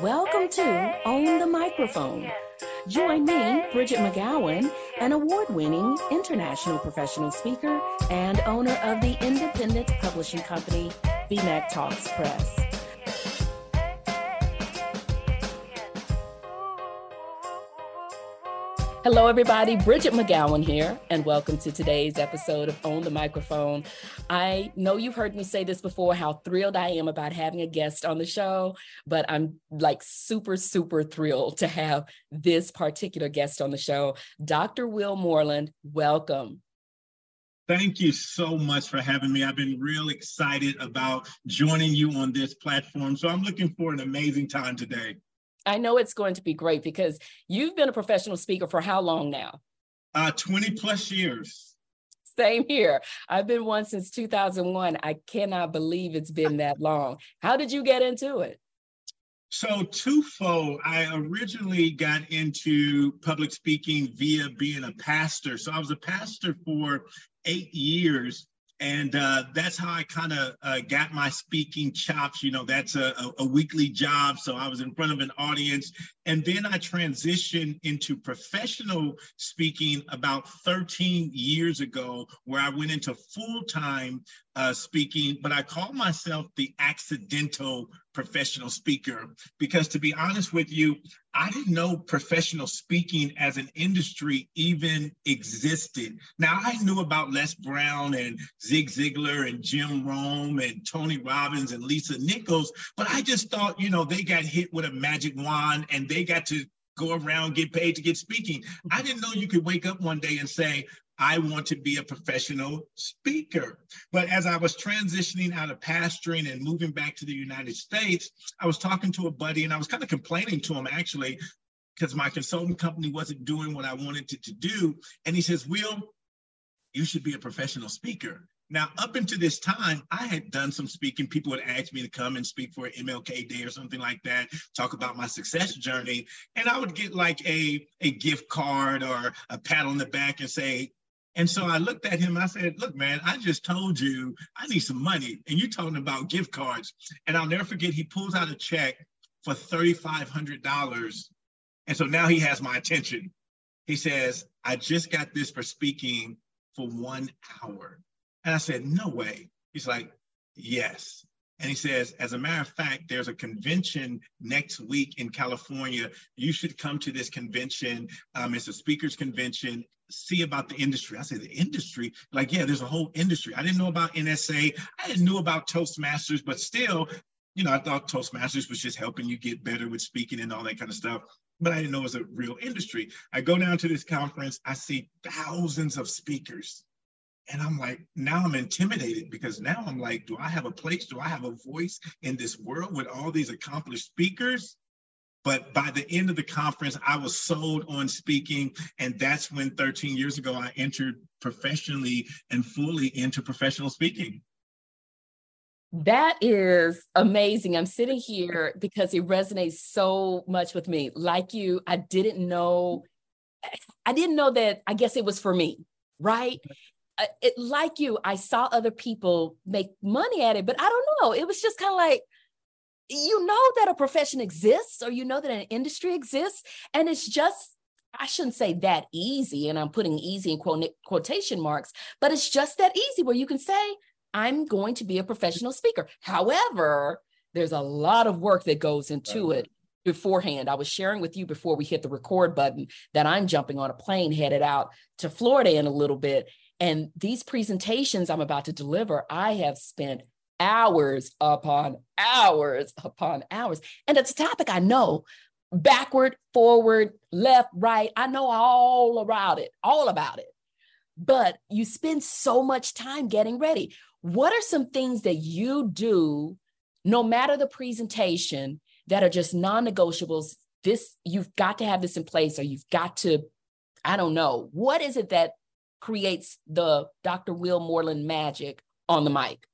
Welcome to Own the Microphone. Join me, Bridgett McGowen, an award-winning international professional speaker and owner of the independent publishing company, BMAC Talks Press. Hello, everybody. Bridgett McGowen here, and welcome to today's episode of Own the Microphone. I know you've heard me say this before, how thrilled I am about having a guest on the show, but I'm like super thrilled to have this particular guest on the show. Dr. Will Moreland, welcome. Thank you so much for having me. I've been real excited about joining you on this platform, so I'm looking for an amazing time today. I know it's going to be great because you've been a professional speaker for how long now? 20 plus years. Same here. I've been one since 2001. I cannot believe it's been that long. How did you get into it? So twofold. I originally got into public speaking via being a pastor. So I was a pastor for 8 years. And that's how I kind of got my speaking chops. You know, that's a weekly job. So I was in front of an audience. And then I transitioned into professional speaking about 13 years ago, where I went into full-time speaking. But I call myself the accidental professional speaker, because to be honest with you, I didn't know professional speaking as an industry even existed. Now, I knew about Les Brown and Zig Ziglar and Jim Rohn and Tony Robbins and Lisa Nichols, but I just thought, you know, they got hit with a magic wand and they got to go around, get paid to get speaking. I didn't know you could wake up one day and say, I want to be a professional speaker. But as I was transitioning out of pastoring and moving back to the United States, I was talking to a buddy and I was kind of complaining to him actually, because my consulting company wasn't doing what I wanted it to do. And he says, Will, you should be a professional speaker. Now, up until this time, I had done some speaking. People would ask me to come and speak for an MLK Day or something like that, talk about my success journey. And I would get like a gift card or a pat on the back and say, and so I looked at him, I said, look, man, I just told you I need some money and you're talking about gift cards. And I'll never forget, he pulls out a check for $3,500. And so now he has my attention. He says, I just got this for speaking for 1 hour. And I said, no way. He's like, yes. And he says, as a matter of fact, there's a convention next week in California. You should come to this convention. It's a speakers convention. See about the industry. I said, the industry? Like, yeah, there's a whole industry. I didn't know about NSA. I didn't know about Toastmasters, but still, you know, I thought Toastmasters was just helping you get better with speaking and all that kind of stuff. But I didn't know it was a real industry. I go down to this conference. I see thousands of speakers. And I'm like, now I'm intimidated because now I'm like, do I have a place? Do I have a voice in this world with all these accomplished speakers? But by the end of the conference, I was sold on speaking. And that's when 13 years ago, I entered professionally and fully into professional speaking. That is amazing. I'm sitting here because it resonates so much with me. Like you, I didn't know that, I guess it was for me, right? Like you, I saw other people make money at it, but I don't know. It was just kind of like, you know that a profession exists or you know that an industry exists. And it's just, I shouldn't say that easy. And I'm putting easy in quotation marks, but it's just that easy where you can say, I'm going to be a professional speaker. However, there's a lot of work that goes into it beforehand. I was sharing with you before we hit the record button that I'm jumping on a plane headed out to Florida in a little bit. And these presentations I'm about to deliver, I have spent hours upon hours upon hours. And it's a topic I know backward, forward, left, right. I know all about it. But you spend so much time getting ready. What are some things that you do, no matter the presentation, that are just non-negotiables? This, you've got to have this in place, or you've got to, I don't know. What is it that creates the Dr. Will Moreland magic on the mic?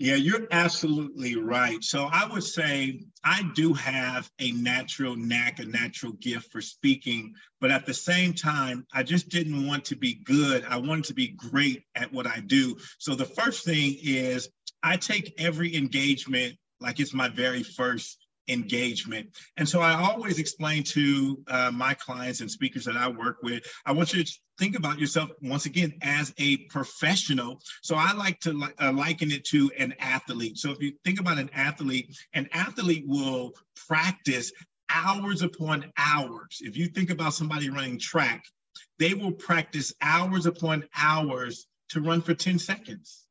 Yeah, you're absolutely right. So I would say I do have a natural knack, a natural gift for speaking, but at the same time, I just didn't want to be good. I wanted to be great at what I do. So the first thing is I take every engagement like it's my very first engagement. And so I always explain to my clients and speakers that I work with, I want you to think about yourself once again as a professional. So I like to liken it to an athlete. So if you think about an athlete will practice hours upon hours. If you think about somebody running track, they will practice hours upon hours to run for 10 seconds,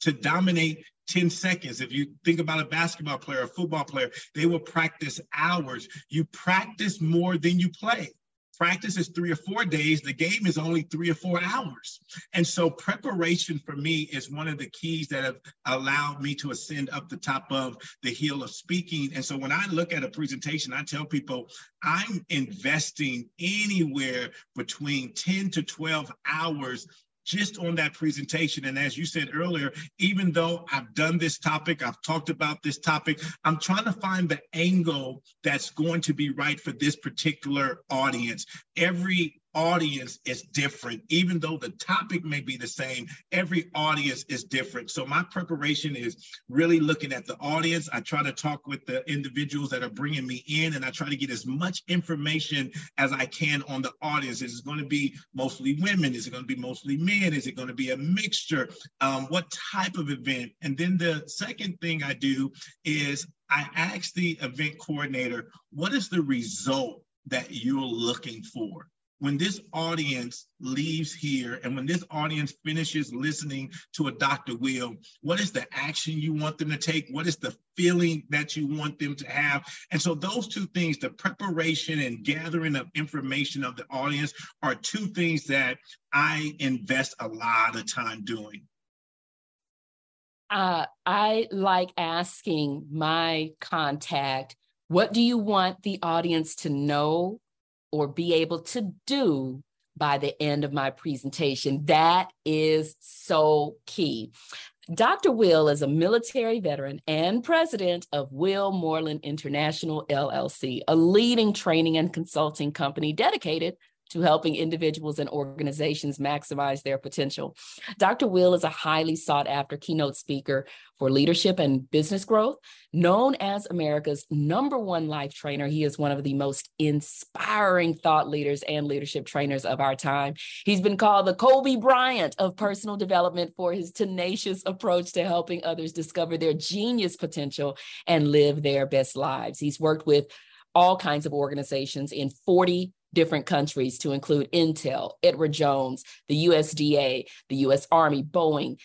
to dominate 10 seconds. If you think about a basketball player, a football player, they will practice hours. You practice more than you play. Practice is 3 or 4 days. The game is only 3 or 4 hours. And so preparation for me is one of the keys that have allowed me to ascend up the top of the hill of speaking. And so when I look at a presentation, I tell people I'm investing anywhere between 10 to 12 hours just on that presentation. And as you said earlier, even though I've done this topic, I've talked about this topic, I'm trying to find the angle that's going to be right for this particular audience. Every audience is different. Even though the topic may be the same, every audience is different. So my preparation is really looking at the audience. I try to talk with the individuals that are bringing me in, and I try to get as much information as I can on the audience. Is it going to be mostly women? Is it going to be mostly men? Is it going to be a mixture? What type of event? And then the second thing I do is I ask the event coordinator, what is the result that you're looking for? When this audience leaves here and when this audience finishes listening to a Dr. Will, what is the action you want them to take? What is the feeling that you want them to have? And so those two things, the preparation and gathering of information of the audience, are two things that I invest a lot of time doing. I like asking my contact, what do you want the audience to know or be able to do by the end of my presentation? That is so key. Dr. Will is a military veteran and president of Will Moreland International LLC, a leading training and consulting company dedicated to helping individuals and organizations maximize their potential. Dr. Will is a highly sought-after keynote speaker for leadership and business growth. Known as America's #1 life trainer, he is one of the most inspiring thought leaders and leadership trainers of our time. He's been called the Kobe Bryant of personal development for his tenacious approach to helping others discover their genius potential and live their best lives. He's worked with all kinds of organizations in 40 different countries, to include Intel, Edward Jones, the USDA, the U.S. Army, Boeing,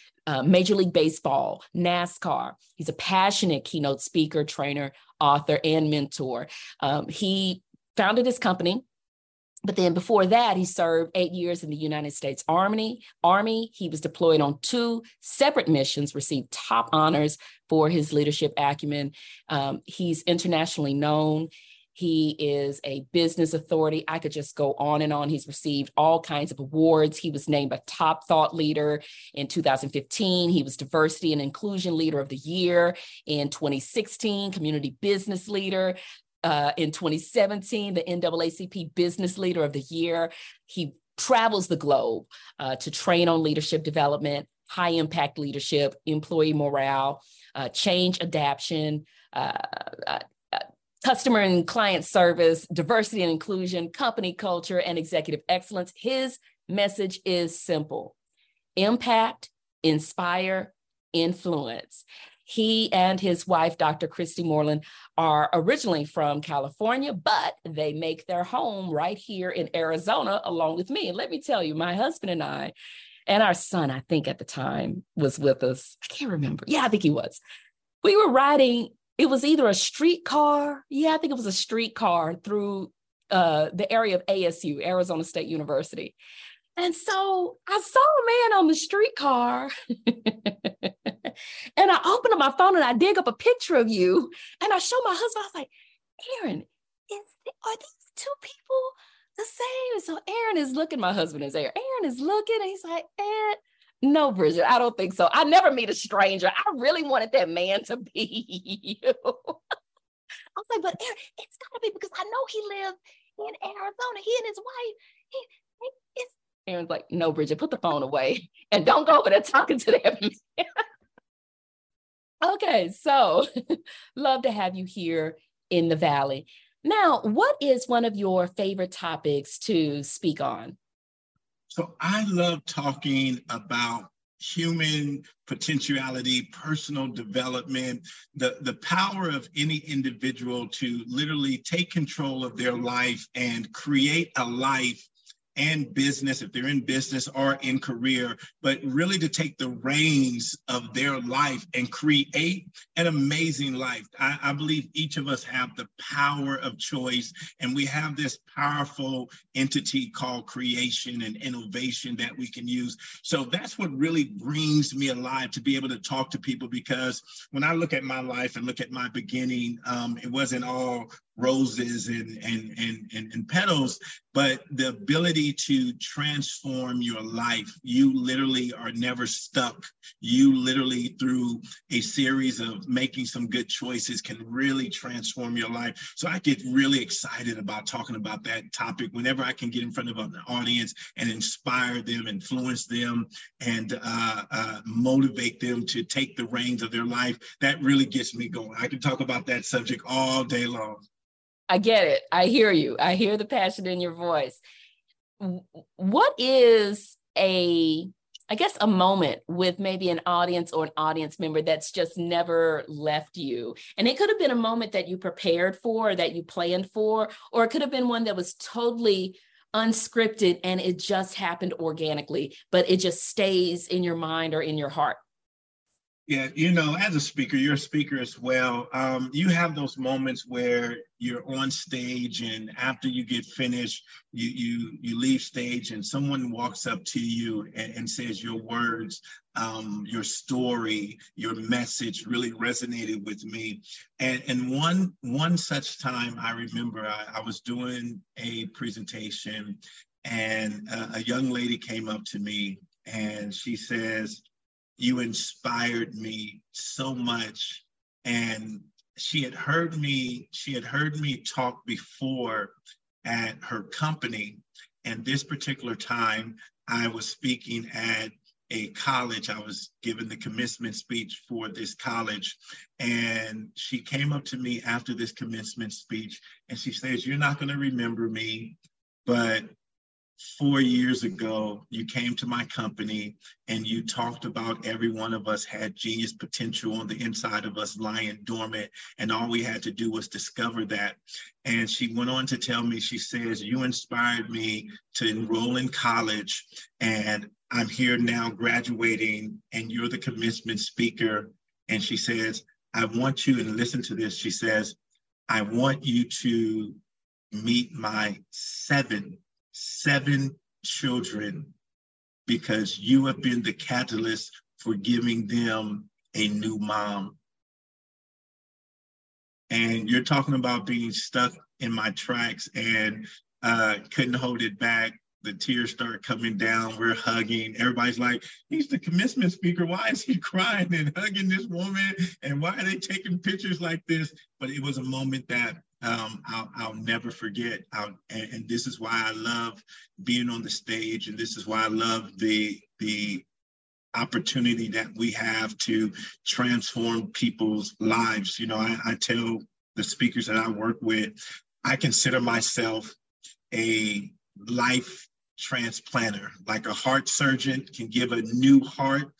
Major League Baseball, NASCAR. He's a passionate keynote speaker, trainer, author, and mentor. He founded his company, but then before that, he served 8 years in the United States Army. He was deployed on 2 separate missions, received top honors for his leadership acumen. He's internationally known. He is a business authority. I could just go on and on. He's received all kinds of awards. He was named a top thought leader in 2015. He was Diversity and Inclusion Leader of the Year in 2016, Community Business Leader in 2017, the NAACP Business Leader of the Year. He travels the globe to train on leadership development, high impact leadership, employee morale, change adaptation, customer and client service, diversity and inclusion, company culture, and executive excellence. His message is simple: impact, inspire, influence. He and his wife, Dr. Christy Moreland, are originally from California, but they make their home right here in Arizona along with me. And let me tell you, my husband and I, and our son, I think at the time, was with us. I can't remember. Yeah, I think he was. We were riding. It was either a streetcar. Yeah, I think it was a streetcar through the area of ASU, Arizona State University. And so I saw a man on the streetcar and I opened up my phone and I dig up a picture of you. And I show my husband, I was like, Aaron, are these two people the same? So Aaron is looking, my husband is there. Aaron is looking and he's like, no, Bridgett, I don't think so. I never meet a stranger. I really wanted that man to be you. I was like, but Aaron, it's got to be because I know he lives in Arizona. He and his wife. Aaron's like, no, Bridgett, put the phone away and don't go over there talking to that man. Okay, so love to have you here in the Valley. Now, what is one of your favorite topics to speak on? So I love talking about human potentiality, personal development, the power of any individual to literally take control of their life and create a life and business, if they're in business or in career, but really to take the reins of their life and create an amazing life. I believe each of us have the power of choice, and we have this powerful entity called creation and innovation that we can use. So that's what really brings me alive, to be able to talk to people, because when I look at my life and look at my beginning, it wasn't all roses and petals, but the ability to transform your life. You literally are never stuck. You literally, through a series of making some good choices, can really transform your life. So I get really excited about talking about that topic whenever I can get in front of an audience and inspire them, influence them, and motivate them to take the reins of their life. That really gets me going. I can talk about that subject all day long. I get it. I hear you. I hear the passion in your voice. What is a moment with maybe an audience or an audience member that's just never left you? And it could have been a moment that you prepared for, or that you planned for, or it could have been one that was totally unscripted and it just happened organically, but it just stays in your mind or in your heart. Yeah, as a speaker, you're a speaker as well. You have those moments where you're on stage, and after you get finished, you leave stage, and someone walks up to you and says your words, your story, your message really resonated with me. And one such time, I remember I was doing a presentation, and a young lady came up to me, and she says, "You inspired me so much." And she had heard me talk before at her company. And this particular time, I was speaking at a college. I was giving the commencement speech for this college. And she came up to me after this commencement speech, and she says, "You're not going to remember me, but 4 years ago, you came to my company and you talked about every one of us had genius potential on the inside of us lying dormant, and all we had to do was discover that." And she went on to tell me, she says, "You inspired me to enroll in college, and I'm here now graduating, and you're the commencement speaker." And she says, "I want you," and listen to this, she says, "I want you to meet my seven children, because you have been the catalyst for giving them a new mom." And you're talking about being stuck in my tracks, and couldn't hold it back. The tears start coming down. We're hugging. Everybody's like, "He's the commencement speaker. Why is he crying and hugging this woman? And why are they taking pictures like this?" But it was a moment that I'll never forget. And this is why I love being on the stage. And this is why I love the opportunity that we have to transform people's lives. I tell the speakers that I work with, I consider myself a life transplanter. Like a heart surgeon can give a new heart,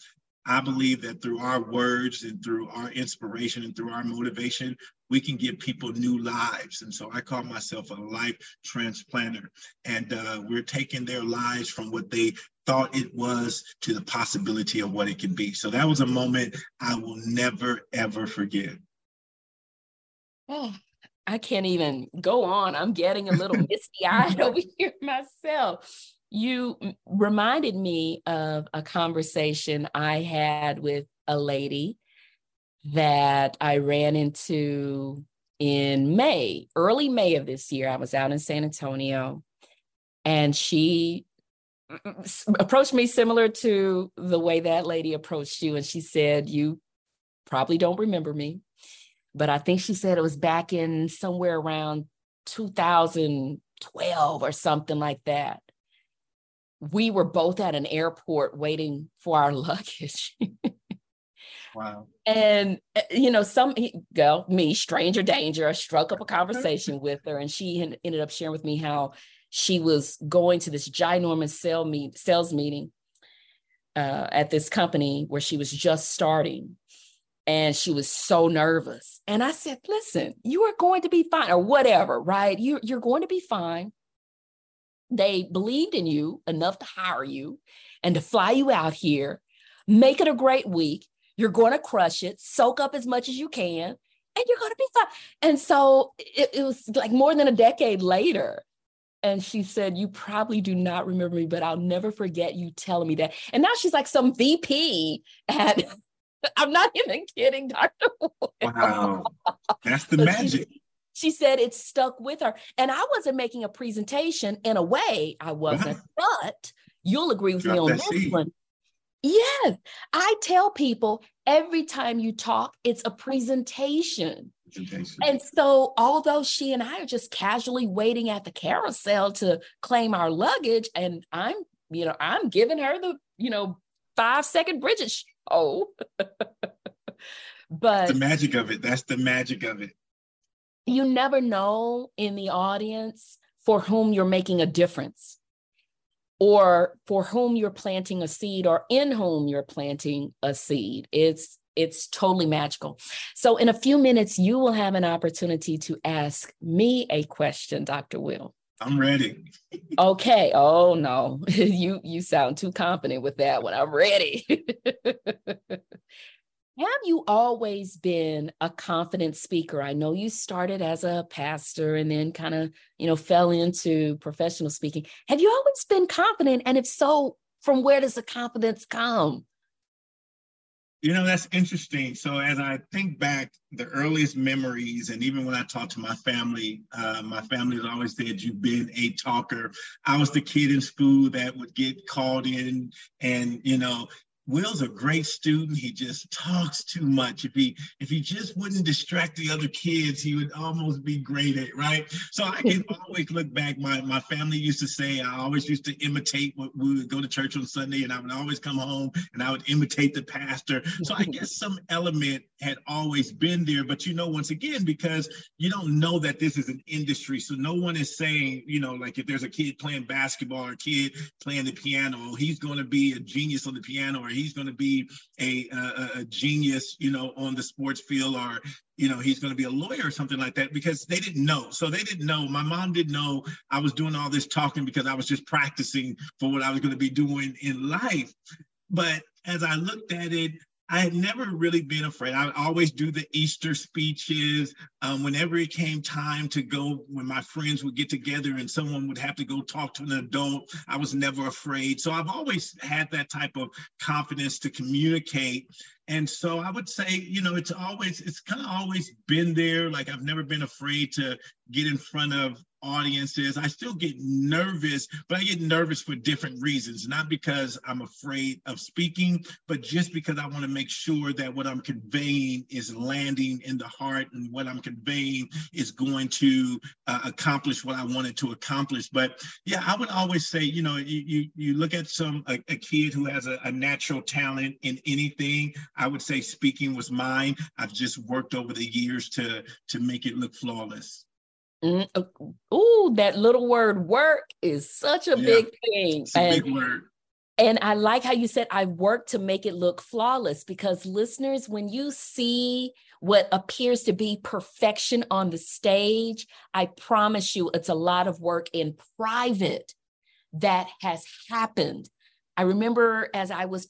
I believe that through our words and through our inspiration and through our motivation, we can give people new lives. And so I call myself a life transplanter. And we're taking their lives from what they thought it was to the possibility of what it can be. So that was a moment I will never, ever forget. Oh, I can't even go on. I'm getting a little misty-eyed over here myself. You reminded me of a conversation I had with a lady that I ran into in May, early May of this year. I was out in San Antonio, and she approached me similar to the way that lady approached you. And she said, "You probably don't remember me," but I think she said it was back in somewhere around 2012 or something like that. We were both at an airport waiting for our luggage. Wow. And, you know, some girl, me, stranger danger, I struck up a conversation with her, and she ended up sharing with me how she was going to this ginormous sales meeting at this company where she was just starting. And she was so nervous. And I said, listen, you are going to be fine, or whatever, right? You're going to be fine. They believed in you enough to hire you and to fly you out here. Make it a great week. You're going to crush it. Soak up as much as you can, and you're going to be fine. And so it was like more than a decade later. And she said, you probably do not remember me, but I'll never forget you telling me that. And now she's like some VP at... I'm not even kidding, Dr. Will. Wow, that's the magic. She said it stuck with her. And I wasn't making a presentation. In a way, I wasn't. But you'll agree with me on this one. Yes, I tell people every time you talk, it's a presentation. And so although she and I are just casually waiting at the carousel to claim our luggage, and I'm giving her the, 5-second Bridgett show. But the magic of it. That's the magic of it. You never know in the audience for whom you're making a difference, or for whom you're planting a seed, or in whom you're planting a seed. It's totally magical. So in a few minutes, you will have an opportunity to ask me a question, Dr. Will. I'm ready. Okay. Oh no, you sound too confident with that one. I'm ready. Have you always been a confident speaker? I know you started as a pastor and then kind of, fell into professional speaking. Have you always been confident? And if so, from where does the confidence come? That's interesting. So as I think back, the earliest memories, and even when I talk to my family has always said, you've been a talker. I was the kid in school that would get called in and, Will's a great student. He just talks too much. If he just wouldn't distract the other kids, he would almost be great at, right? So I can always look back. My family used to say, I always used to imitate what we would go to church on Sunday, and I would always come home and I would imitate the pastor. So I guess some element had always been there, but once again, because you don't know that this is an industry. So no one is saying, like if there's a kid playing basketball or a kid playing the piano, he's going to be a genius on the piano, or he's going to be a genius, on the sports field, or, he's going to be a lawyer or something like that, because they didn't know. So they didn't know. My mom didn't know I was doing all this talking because I was just practicing for what I was going to be doing in life. But as I looked at it, I had never really been afraid. I would always do the Easter speeches. Whenever it came time to go, when my friends would get together and someone would have to go talk to an adult, I was never afraid. So I've always had that type of confidence to communicate. And so I would say, it's kind of always been there. Like I've never been afraid to get in front of audiences. I still get nervous, but I get nervous for different reasons, not because I'm afraid of speaking, but just because I want to make sure that what I'm conveying is landing in the heart, and what I'm conveying is going to accomplish what I wanted to accomplish. But yeah, I would always say, you look at a kid who has a natural talent in anything. I would say speaking was mine. I've just worked over the years to make it look flawless. Oh, that little word work is such a big thing. It's a big word. And I like how you said, I work to make it look flawless, because listeners, when you see what appears to be perfection on the stage, I promise you it's a lot of work in private that has happened. I remember as I was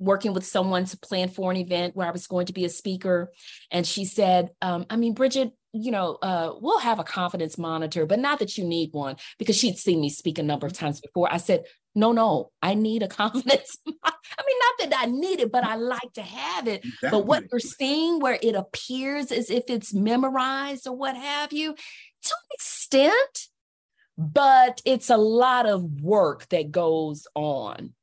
working with someone to plan for an event where I was going to be a speaker. And she said, Bridgett, we'll have a confidence monitor, but not that you need one, because she'd seen me speak a number of times before. I said, no, I need a confidence. Not that I need it, but I like to have it. Exactly. But what you're seeing where it appears as if it's memorized or what have you, to an extent, but it's a lot of work that goes on.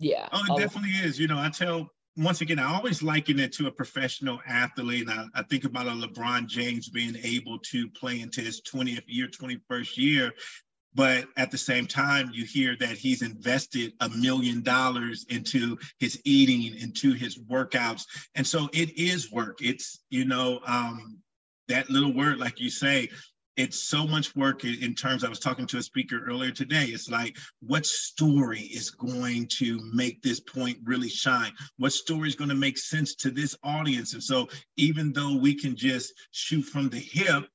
Yeah. Oh, it definitely is. I tell, once again, I always liken it to a professional athlete. I think about a LeBron James being able to play into his 20th year, 21st year. But at the same time, you hear that he's invested $1 million into his eating, into his workouts. And so it is work. It's, you know, that little word, like you say, it's so much work in terms, I was talking to a speaker earlier today, it's like, what story is going to make this point really shine? What story is going to make sense to this audience? And so even though we can just shoot from the hip,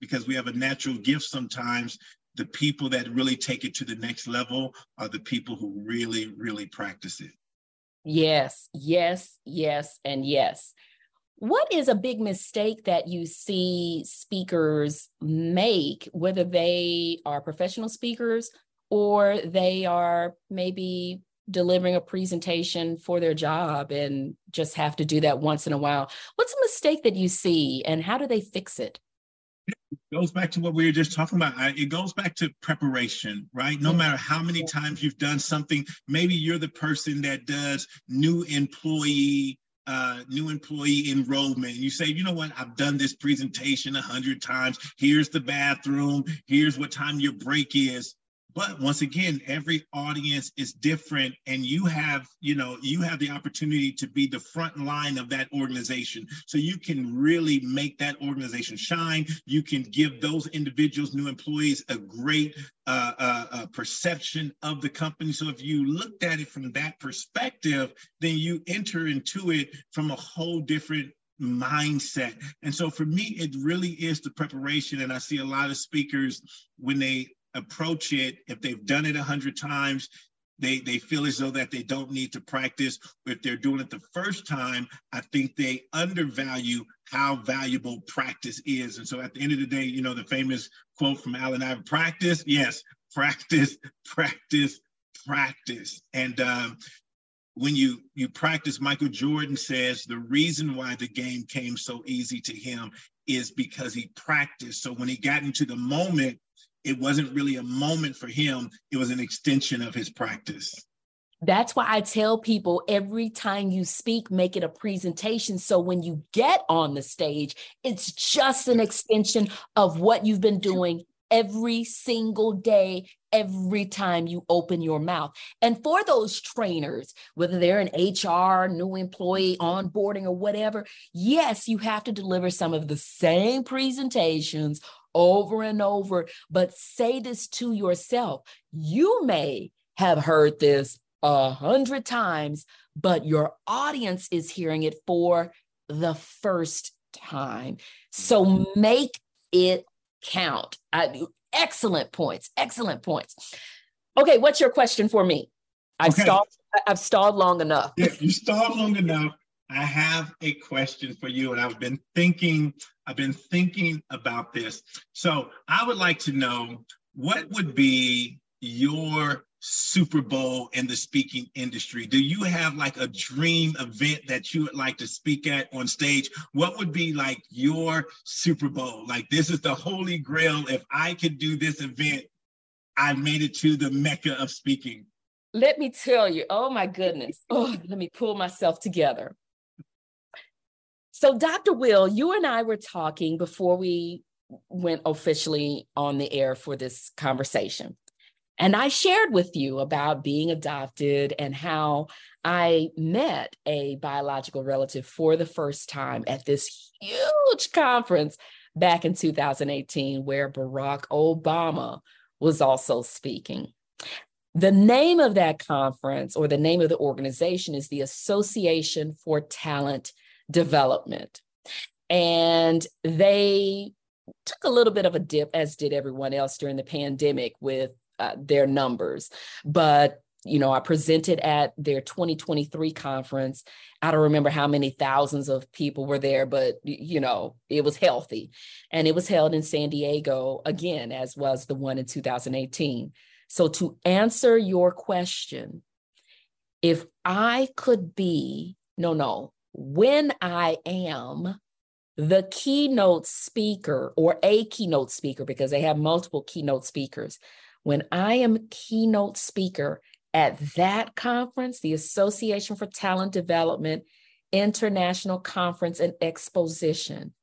because we have a natural gift sometimes, the people that really take it to the next level are the people who really, really practice it. Yes, yes, yes, and yes. What is a big mistake that you see speakers make, whether they are professional speakers or they are maybe delivering a presentation for their job and just have to do that once in a while? What's a mistake that you see and how do they fix it? It goes back to what we were just talking about. It goes back to preparation, right? No matter how many times you've done something, maybe you're the person that does new employee enrollment. You say, you know what, I've done this presentation 100 times. Here's the bathroom. Here's what time your break is. But once again, every audience is different, and you have the opportunity to be the front line of that organization. So you can really make that organization shine. You can give those individuals, new employees, a great perception of the company. So if you looked at it from that perspective, then you enter into it from a whole different mindset. And so for me, it really is the preparation. And I see a lot of speakers, when they approach it, if they've done it 100 times, they feel as though that they don't need to practice. If they're doing it the first time, I think they undervalue how valuable practice is. And so at the end of the day, you know, the famous quote from Allen Iverson, practice, yes, practice, practice, practice. And when you practice, Michael Jordan says the reason why the game came so easy to him is because he practiced. So when he got into the moment, it wasn't really a moment for him. It was an extension of his practice. That's why I tell people every time you speak, make it a presentation. So when you get on the stage, it's just an extension of what you've been doing every single day, every time you open your mouth. And for those trainers, whether they're an HR, new employee, onboarding or whatever, yes, you have to deliver some of the same presentations over and over, but say this to yourself. You may have heard this 100 times, but your audience is hearing it for the first time. So make it count. Excellent points. Excellent points. Okay. What's your question for me? I've stalled long enough. Yeah, you stalled long enough. I have a question for you, and I've been thinking about this. So I would like to know, what would be your Super Bowl in the speaking industry? Do you have like a dream event that you would like to speak at on stage? What would be like your Super Bowl? Like, this is the holy grail. If I could do this event, I made it to the Mecca of speaking. Let me tell you, oh my goodness. Oh, let me pull myself together. So Dr. Will, you and I were talking before we went officially on the air for this conversation. And I shared with you about being adopted and how I met a biological relative for the first time at this huge conference back in 2018, where Barack Obama was also speaking. The name of that conference, or the name of the organization, is the Association for Talent Development. And they took a little bit of a dip, as did everyone else during the pandemic, with their numbers. But, you know, I presented at their 2023 conference. I don't remember how many thousands of people were there, but, you know, it was healthy. And it was held in San Diego again, as was the one in 2018. So to answer your question, if I could be, when I am the keynote speaker, or a keynote speaker, because they have multiple keynote speakers, when I am keynote speaker at that conference, the Association for Talent Development International Conference and Exposition,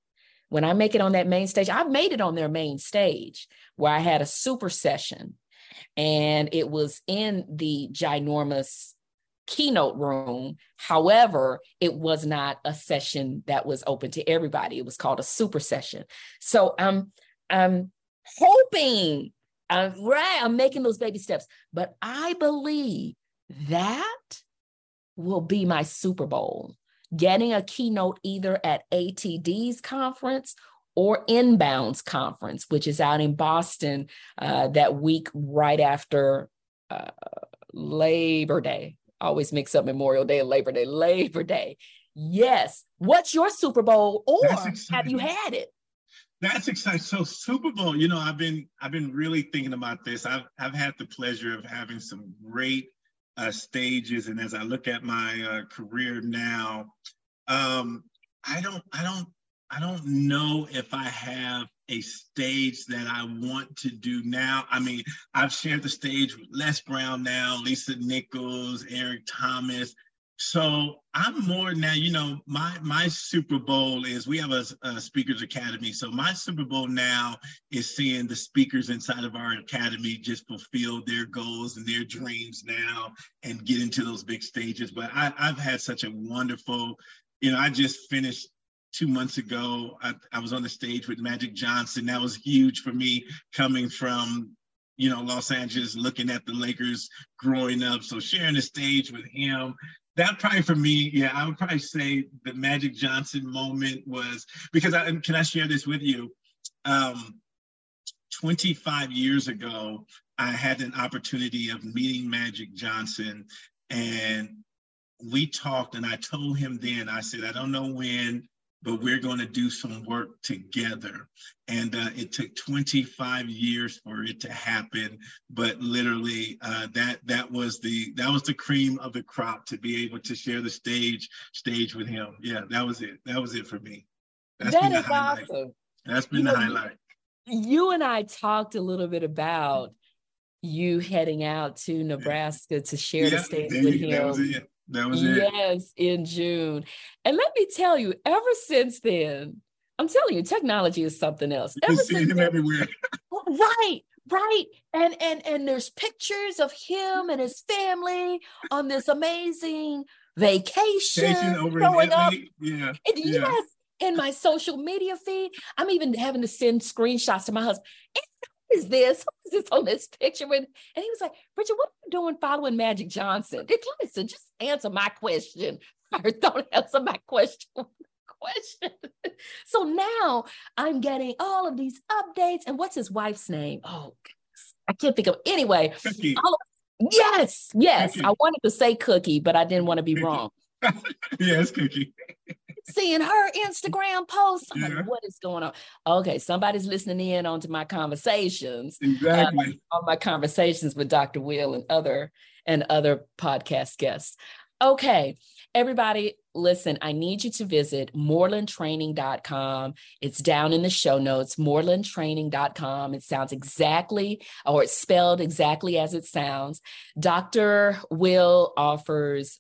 when I make it on that main stage, I've made it on their main stage where I had a super session and it was in the ginormous keynote room. However, it was not a session that was open to everybody. It was called a super session. So I'm hoping, I'm making those baby steps, but I believe that will be my Super Bowl, getting a keynote either at ATD's conference or Inbounds Conference, which is out in Boston that week right after Labor Day. I always mix up Memorial Day and Labor Day. Labor Day. Yes. What's your Super Bowl, or have you had it? That's exciting. So Super Bowl, you know, I've been really thinking about this. I've had the pleasure of having some great stages, and as I look at my career now, I don't know if I have a stage that I want to do now. I mean, I've shared the stage with Les Brown now, Lisa Nichols, Eric Thomas. So I'm more now, you know, my Super Bowl is, we have a Speakers Academy. So my Super Bowl now is seeing the speakers inside of our academy just fulfill their goals and their dreams now and get into those big stages. But I've had such a wonderful, you know, I just finished 2 months ago, I was on the stage with Magic Johnson. That was huge for me, coming from, you know, Los Angeles, looking at the Lakers growing up. So sharing the stage with him, that probably for me, yeah, I would probably say the Magic Johnson moment was, because can I share this with you? 25 years ago, I had an opportunity of meeting Magic Johnson, and we talked, and I told him then, I said, I don't know when, but we're going to do some work together. And it took 25 years for it to happen. But literally, that was the cream of the crop, to be able to share the stage with him. Yeah, that was it. That was it for me. That's been the highlight. That's been the highlight. You and I talked a little bit about you heading out to Nebraska to share the stage with him. That was it. That was it. Yes, in June. And let me tell you, ever since then, I'm telling you, technology is something else. You can see him everywhere. Right. And there's pictures of him and his family on this amazing vacation over growing up. Yeah. And yes, in my social media feed, I'm even having to send screenshots to my husband. Who is this on this picture with? And he was like, Bridgett, what are you doing following Magic Johnson? Listen, just answer my question. Or don't answer my question. So now I'm getting all of these updates. And what's his wife's name? Oh, goodness. I can't think of. Anyway. Yes. Cookie. I wanted to say Cookie, but I didn't want to be wrong. Yes, Cookie. Seeing her Instagram posts, I'm like, what is going on? Okay, somebody's listening in onto my conversations. Exactly. On my conversations with Dr. Will and other podcast guests. Okay, everybody, listen, I need you to visit MorelandTraining.com. It's down in the show notes, MorelandTraining.com. It sounds exactly, or it's spelled exactly as it sounds. Dr. Will offers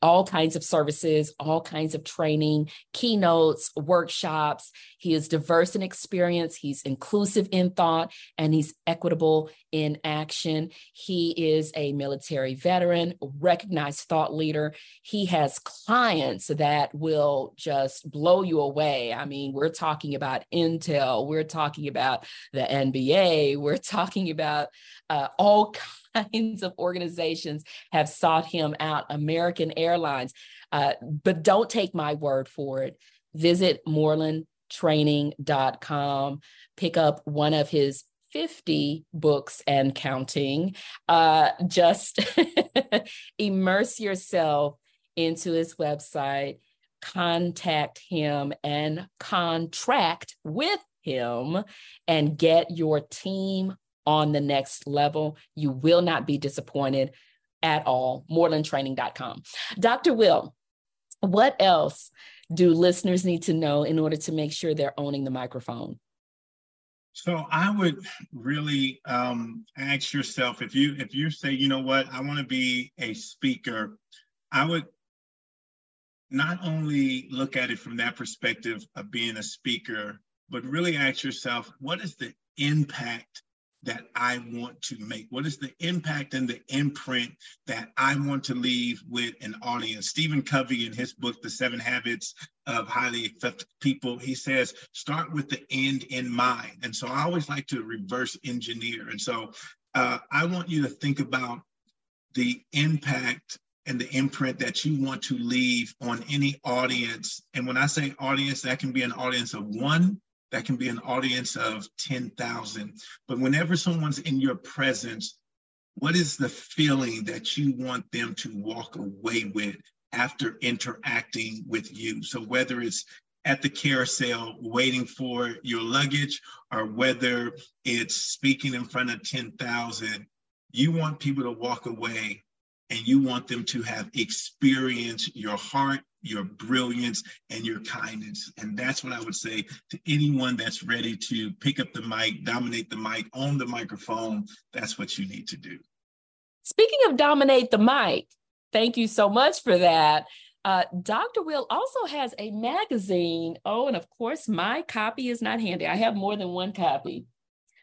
all kinds of services, all kinds of training, keynotes, workshops. He is diverse in experience. He's inclusive in thought, and he's equitable in action. He is a military veteran, recognized thought leader. He has clients that will just blow you away. I mean, we're talking about Intel. We're talking about the NBA. We're talking about all kinds of organizations have sought him out, American Airlines. But don't take my word for it. Visit MorelandTraining.com. Pick up one of his 50 books and counting. Just immerse yourself into his website, contact him, and contract with him, and get your team on the next level. You will not be disappointed at all. MorelandTraining.com. Dr. Will, what else do listeners need to know in order to make sure they're owning the microphone? So I would really ask yourself, if you say, you know what, I want to be a speaker, I would not only look at it from that perspective of being a speaker, but really ask yourself, what is the impact that I want to make? What is the impact and the imprint that I want to leave with an audience? Stephen Covey, in his book, The Seven Habits of Highly Effective People, he says, start with the end in mind. And so I always like to reverse engineer. And so I want you to think about the impact and the imprint that you want to leave on any audience. And when I say audience, that can be an audience of one, that can be an audience of 10,000. But whenever someone's in your presence, what is the feeling that you want them to walk away with after interacting with you? So whether it's at the carousel waiting for your luggage, or whether it's speaking in front of 10,000, you want people to walk away and you want them to have experienced your heart, your brilliance, and your kindness. And that's what I would say to anyone that's ready to pick up the mic, dominate the mic, own the microphone. That's what you need to do. Speaking of dominate the mic, thank you so much for that. Dr. Will also has a magazine. Oh, and of course, my copy is not handy. I have more than one copy.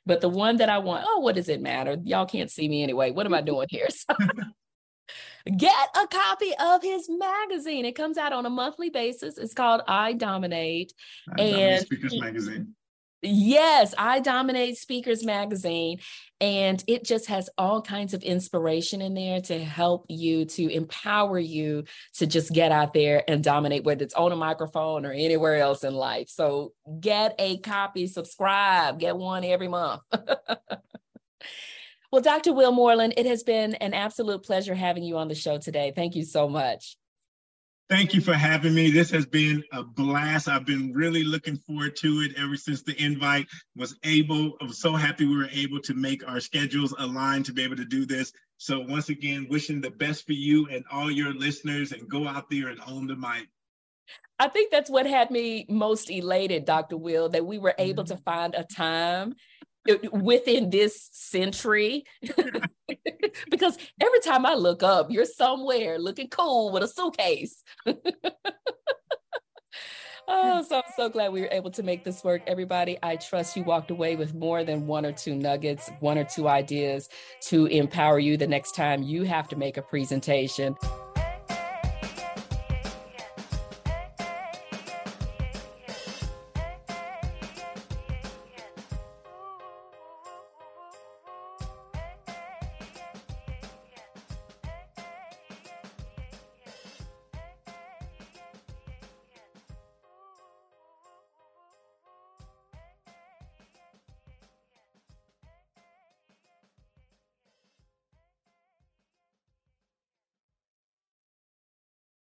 But the one that I want, oh, what does it matter? Y'all can't see me anyway. What am I doing here? So, get a copy of his magazine. It comes out on a monthly basis. It's called I Dominate. I Dominate Speakers Magazine. Yes, I Dominate Speakers Magazine. And it just has all kinds of inspiration in there to help you, to empower you to just get out there and dominate, whether it's on a microphone or anywhere else in life. So get a copy, subscribe, get one every month. Well, Dr. Will Moreland, it has been an absolute pleasure having you on the show today. Thank you so much. Thank you for having me. This has been a blast. I've been really looking forward to it ever since the invite was able. I was so happy we were able to make our schedules align to be able to do this. So once again, wishing the best for you and all your listeners, and go out there and own the mic. I think that's what had me most elated, Dr. Will, that we were able to find a time within this century, because every time I look up, you're somewhere looking cool with a suitcase. Oh, so I'm so glad we were able to make this work. Everybody, I trust you walked away with more than one or two nuggets, one or two ideas to empower you the next time you have to make a presentation.